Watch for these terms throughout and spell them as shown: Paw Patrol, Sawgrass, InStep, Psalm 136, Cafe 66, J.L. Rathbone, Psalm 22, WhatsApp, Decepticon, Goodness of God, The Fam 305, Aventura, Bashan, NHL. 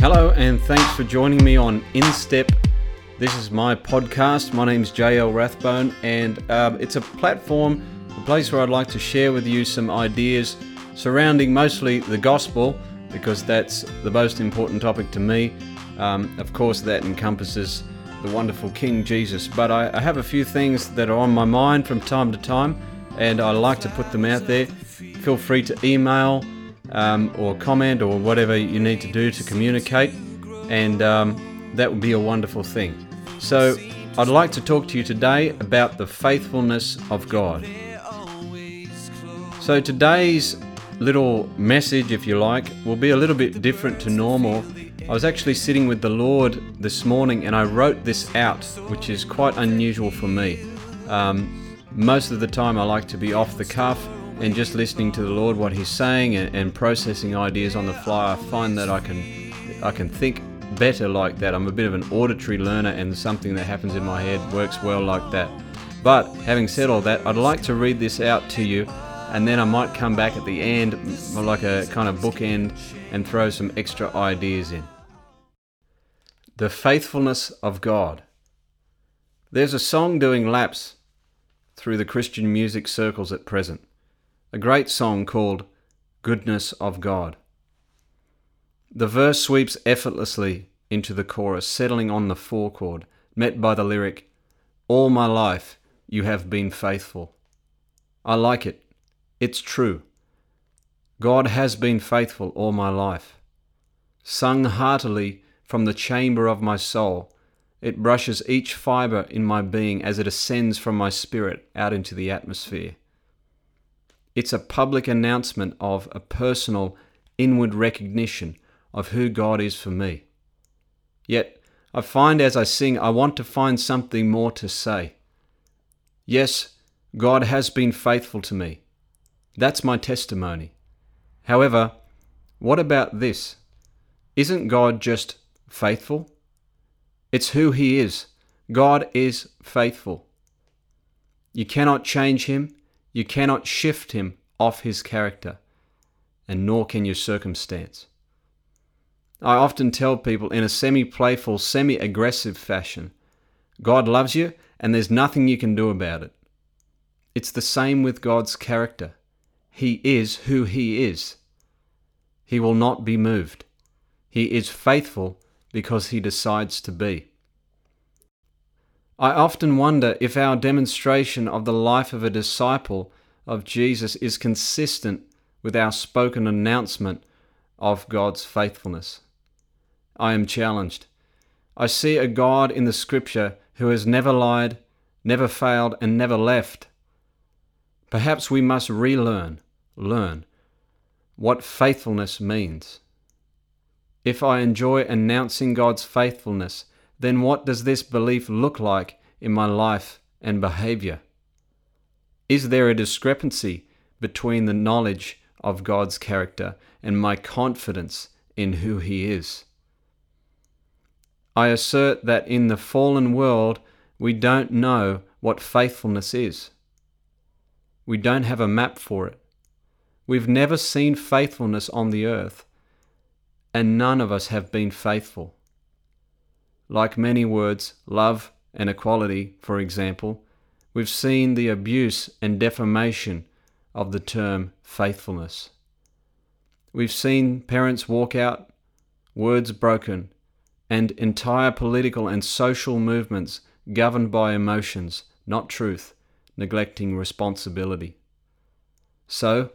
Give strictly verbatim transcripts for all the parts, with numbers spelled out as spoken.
Hello, and thanks for joining me on InStep. This is my podcast. My name's J L Rathbone, and um, it's a platform, a place where I'd like to share with you some ideas surrounding mostly the gospel, because that's the most important topic to me. Um, of course, that encompasses the wonderful King Jesus, but I, I have a few things that are on my mind from time to time, and I like to put them out there. Feel free to email Um, or comment or whatever you need to do to communicate, and um, that would be a wonderful thing. So I'd like to talk to you today about the faithfulness of God. So today's little message, if you like, will be a little bit different to normal. I was actually sitting with the Lord this morning and I wrote this out, which is quite unusual for me. Um, most of the time I like to be off the cuff and just listening to the Lord, what He's saying, and, and processing ideas on the fly. I find that I can I can think better like that. I'm a bit of an auditory learner, and something that happens in my head works well like that. But having said all that, I'd like to read this out to you, and then I might come back at the end, like a kind of bookend, and throw some extra ideas in. The faithfulness of God. There's a song doing laps through the Christian music circles at present. A great song called Goodness of God. The verse sweeps effortlessly into the chorus, settling on the four chord, met by the lyric, "All my life you have been faithful." I like it. It's true. God has been faithful all my life. Sung heartily from the chamber of my soul, it brushes each fibre in my being as it ascends from my spirit out into the atmosphere. It's a public announcement of a personal, inward recognition of who God is for me. Yet, I find as I sing, I want to find something more to say. Yes, God has been faithful to me. That's my testimony. However, what about this? Isn't God just faithful? It's who He is. God is faithful. You cannot change Him. You cannot shift Him off His character, and nor can your circumstance. I often tell people in a semi-playful, semi-aggressive fashion, God loves you and there's nothing you can do about it. It's the same with God's character. He is who He is. He will not be moved. He is faithful because He decides to be. I often wonder if our demonstration of the life of a disciple of Jesus is consistent with our spoken announcement of God's faithfulness. I am challenged. I see a God in the Scripture who has never lied, never failed, and never left. Perhaps we must relearn, learn, what faithfulness means. If I enjoy announcing God's faithfulness, then what does this belief look like in my life and behavior? Is there a discrepancy between the knowledge of God's character and my confidence in who He is? I assert that in the fallen world, we don't know what faithfulness is. We don't have a map for it. We've never seen faithfulness on the earth, and none of us have been faithful. Like many words, love and equality, for example, we've seen the abuse and defamation of the term faithfulness. We've seen parents walk out, words broken, and entire political and social movements governed by emotions, not truth, neglecting responsibility. So,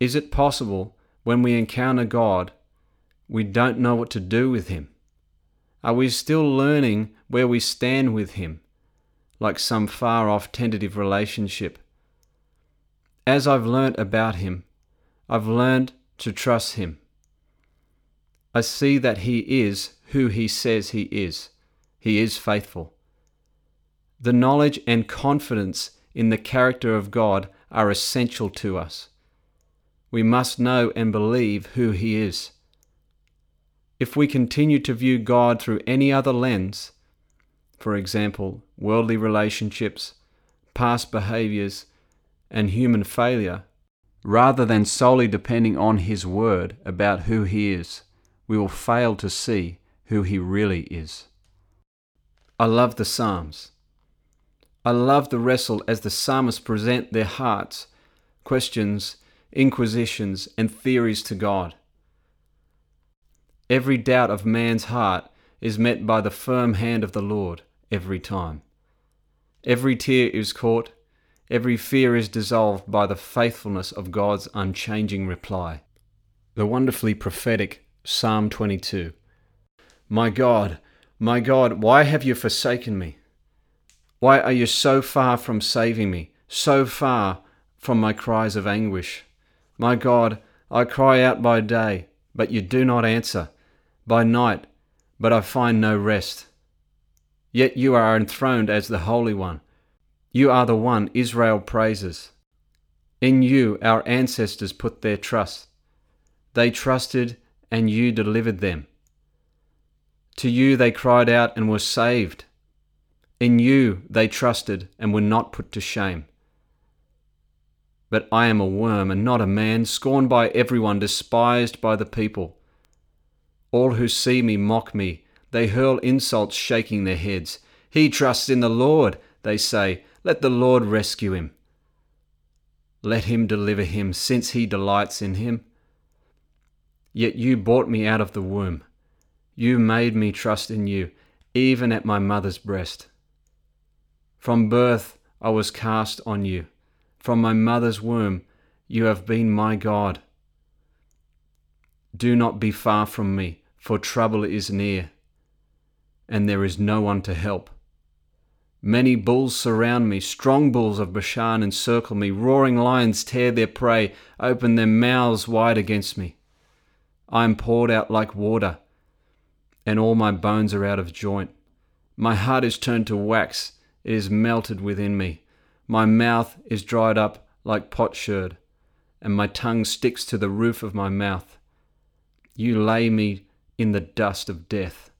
is it possible when we encounter God, we don't know what to do with Him? Are we still learning where we stand with Him, like some far-off tentative relationship? As I've learnt about Him, I've learned to trust Him. I see that He is who He says He is. He is faithful. The knowledge and confidence in the character of God are essential to us. We must know and believe who He is. If we continue to view God through any other lens, for example, worldly relationships, past behaviors, and human failure, rather than solely depending on His Word about who He is, we will fail to see who He really is. I love the Psalms. I love the wrestle as the psalmists present their hearts, questions, inquisitions, and theories to God. Every doubt of man's heart is met by the firm hand of the Lord every time. Every tear is caught, every fear is dissolved by the faithfulness of God's unchanging reply. The wonderfully prophetic Psalm twenty-two. My God, my God, why have you forsaken me? Why are you so far from saving me, so far from my cries of anguish? My God, I cry out by day, but you do not answer, by night, but I find no rest. Yet you are enthroned as the Holy One. You are the one Israel praises. In you our ancestors put their trust. They trusted and you delivered them. To you they cried out and were saved. In you they trusted and were not put to shame. But I am a worm and not a man, scorned by everyone, despised by the people. All who see me mock me. They hurl insults, shaking their heads. He trusts in the Lord, they say. Let the Lord rescue him. Let him deliver him, since he delights in him. Yet you brought me out of the womb. You made me trust in you, even at my mother's breast. From birth I was cast on you. From my mother's womb you have been my God. Do not be far from me, for trouble is near, and there is no one to help. Many bulls surround me, strong bulls of Bashan encircle me, roaring lions tear their prey, open their mouths wide against me. I am poured out like water, and all my bones are out of joint. My heart is turned to wax, it is melted within me. My mouth is dried up like potsherd, and my tongue sticks to the roof of my mouth. You lay me in the dust of death.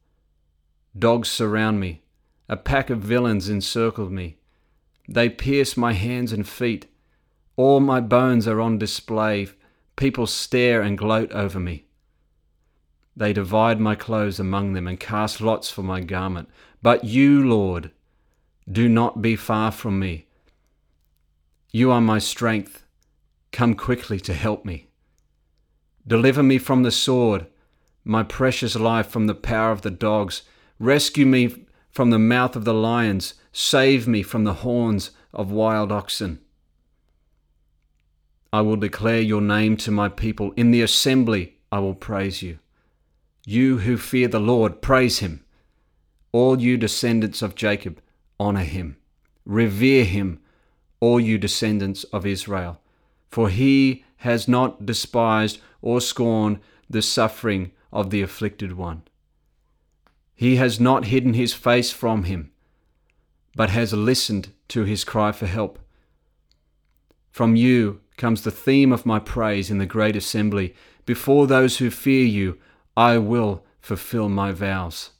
Dogs surround me. A pack of villains encircled me. They pierce my hands and feet. All my bones are on display. People stare and gloat over me. They divide my clothes among them and cast lots for my garment. But you, Lord, do not be far from me. You are my strength. Come quickly to help me. Deliver me from the sword, my precious life from the power of the dogs. Rescue me from the mouth of the lions. Save me from the horns of wild oxen. I will declare your name to my people. In the assembly I will praise you. You who fear the Lord, praise him. All you descendants of Jacob, honor him. Revere him, all you descendants of Israel. For he has not despised or scorned the suffering of the afflicted one. He has not hidden his face from him, but has listened to his cry for help. From you comes the theme of my praise in the great assembly. Before those who fear you, I will fulfill my vows.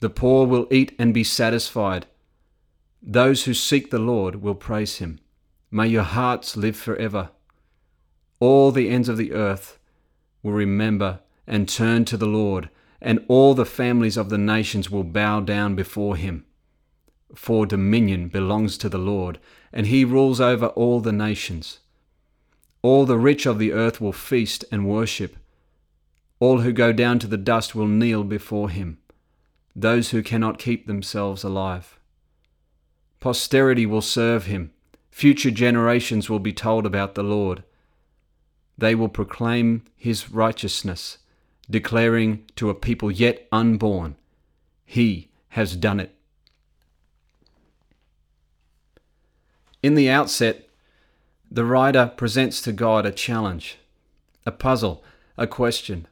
The poor will eat and be satisfied. Those who seek the Lord will praise him. May your hearts live forever. All the ends of the earth will remember and turn to the Lord, and all the families of the nations will bow down before him. For dominion belongs to the Lord, and he rules over all the nations. All the rich of the earth will feast and worship. All who go down to the dust will kneel before him, those who cannot keep themselves alive. Posterity will serve him. Future generations will be told about the Lord. They will proclaim his righteousness, declaring to a people yet unborn, he has done it. In the outset, the writer presents to God a challenge, a puzzle, a question.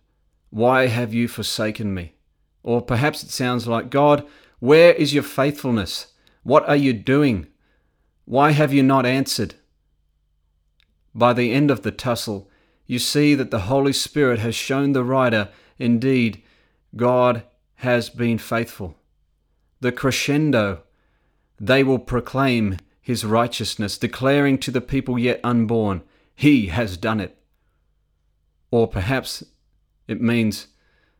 Why have you forsaken me? Or perhaps it sounds like, God, where is your faithfulness? What are you doing? Why have you not answered? By the end of the tussle, you see that the Holy Spirit has shown the writer, indeed, God has been faithful. The crescendo, they will proclaim his righteousness, declaring to the people yet unborn, he has done it. Or perhaps It means,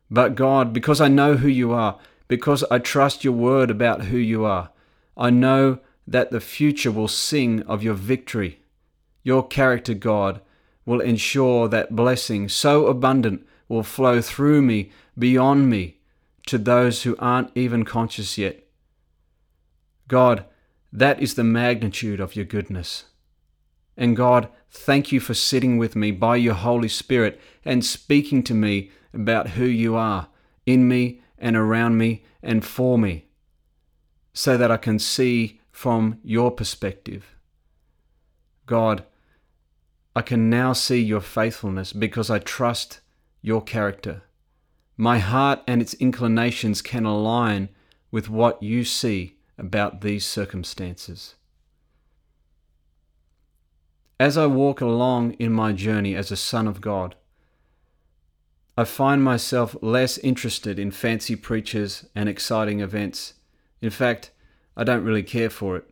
but God, because I know who you are, because I trust your word about who you are, I know that the future will sing of your victory. Your character, God, will ensure that blessing so abundant will flow through me, beyond me, to those who aren't even conscious yet. God, that is the magnitude of your goodness. And God, thank you for sitting with me by your Holy Spirit and speaking to me about who you are in me and around me and for me, so that I can see from your perspective. God, I can now see your faithfulness because I trust your character. My heart and its inclinations can align with what you see about these circumstances. As I walk along in my journey as a son of God, I find myself less interested in fancy preachers and exciting events. In fact, I don't really care for it.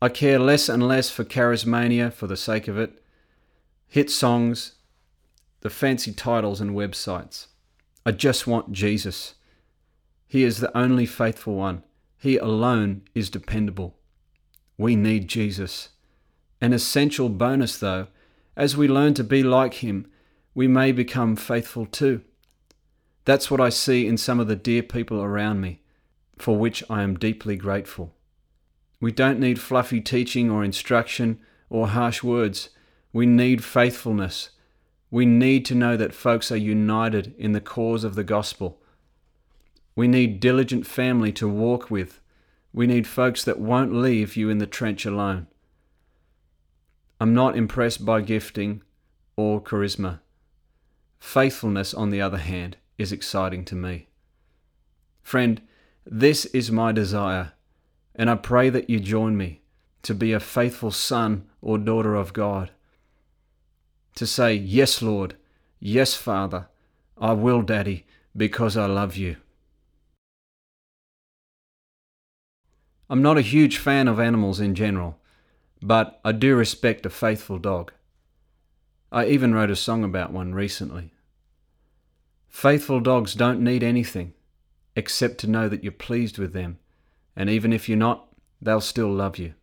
I care less and less for charismania for the sake of it, hit songs, the fancy titles and websites. I just want Jesus. He is the only faithful one. He alone is dependable. We need Jesus. An essential bonus though, as we learn to be like him, we may become faithful too. That's what I see in some of the dear people around me, for which I am deeply grateful. We don't need fluffy teaching or instruction or harsh words. We need faithfulness. We need to know that folks are united in the cause of the gospel. We need diligent family to walk with. We need folks that won't leave you in the trench alone. I'm not impressed by gifting or charisma. Faithfulness, on the other hand, is exciting to me. Friend, this is my desire, and I pray that you join me to be a faithful son or daughter of God. To say, yes, Lord, yes, Father, I will, Daddy, because I love you. I'm not a huge fan of animals in general, but I do respect a faithful dog. I even wrote a song about one recently. Faithful dogs don't need anything except to know that you're pleased with them, and even if you're not, they'll still love you.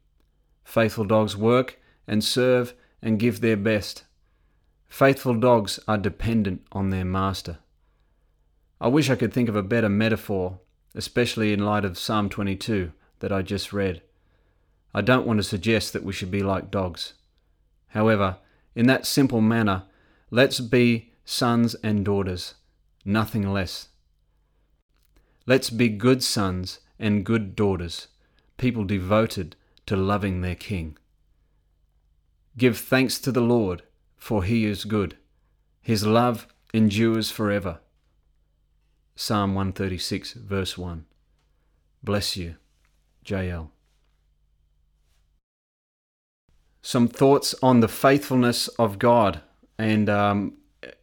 Faithful dogs work and serve and give their best. Faithful dogs are dependent on their master. I wish I could think of a better metaphor, especially in light of Psalm twenty-two that I just read. I don't want to suggest that we should be like dogs. However, in that simple manner, let's be sons and daughters, nothing less. Let's be good sons and good daughters, people devoted to loving their King. Give thanks to the Lord, for he is good. His love endures forever. Psalm one thirty-six, verse one. Bless you, J L Some thoughts on the faithfulness of God. And um,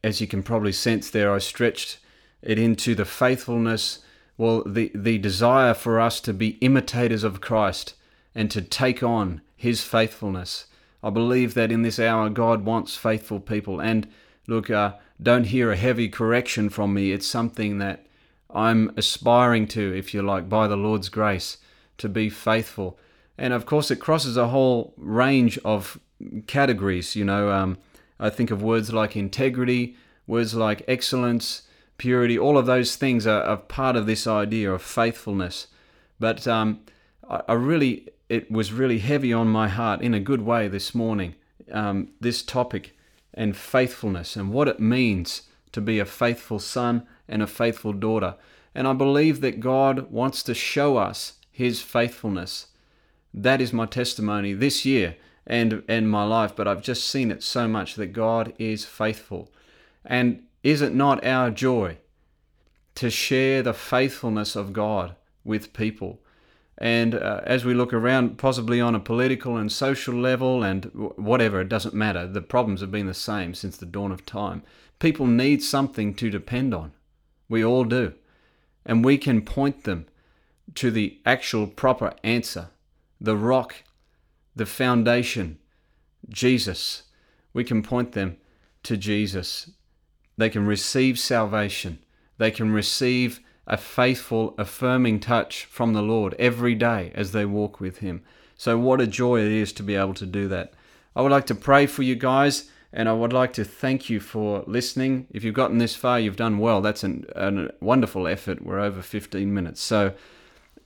as you can probably sense there, I stretched it into the faithfulness, well, the, the desire for us to be imitators of Christ and to take on his faithfulness. I believe that in this hour, God wants faithful people. And look, uh, don't hear a heavy correction from me. It's something that I'm aspiring to, if you like, by the Lord's grace, to be faithful. And of course, it crosses a whole range of categories. You know, um, I think of words like integrity, words like excellence, purity. All of those things are, are part of this idea of faithfulness. But um, I, I really... It was really heavy on my heart in a good way this morning, um, this topic and faithfulness and what it means to be a faithful son and a faithful daughter. And I believe that God wants to show us his faithfulness. That is my testimony this year and, and my life, but I've just seen it so much that God is faithful. And is it not our joy to share the faithfulness of God with people? And uh, as we look around, possibly on a political and social level and w- whatever, it doesn't matter. The problems have been the same since the dawn of time. People need something to depend on. We all do. And we can point them to the actual proper answer, the rock, the foundation, Jesus. We can point them to Jesus. They can receive salvation. They can receive a faithful, affirming touch from the Lord every day as they walk with Him. So what a joy it is to be able to do that. I would like to pray for you guys, and I would like to thank you for listening. If you've gotten this far, you've done well. That's an, a wonderful effort. We're over fifteen minutes. So,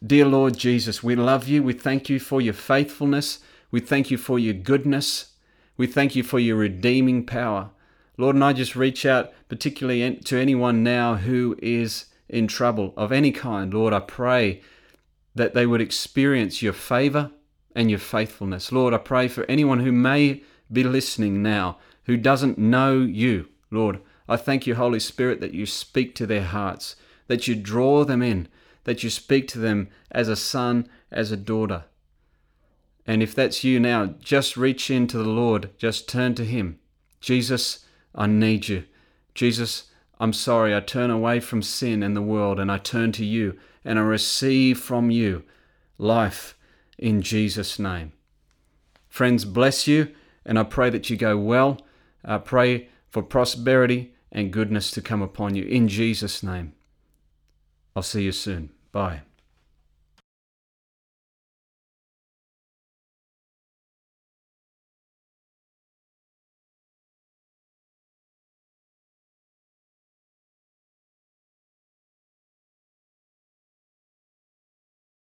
dear Lord Jesus, we love you. We thank you for your faithfulness. We thank you for your goodness. We thank you for your redeeming power. Lord, and I just reach out particularly to anyone now who is in trouble of any kind. Lord, I pray that they would experience your favor and your faithfulness. Lord, I pray for anyone who may be listening now who doesn't know you. Lord, I thank you, Holy Spirit, that you speak to their hearts, that you draw them in, that you speak to them as a son, as a daughter. And if that's you now, just reach in to the Lord. Just turn to Him. Jesus, I need you. Jesus, I'm sorry. I turn away from sin and the world, and I turn to you, and I receive from you life in Jesus' name. Friends, bless you, and I pray that you go well. I pray for prosperity and goodness to come upon you in Jesus' name. I'll see you soon. Bye.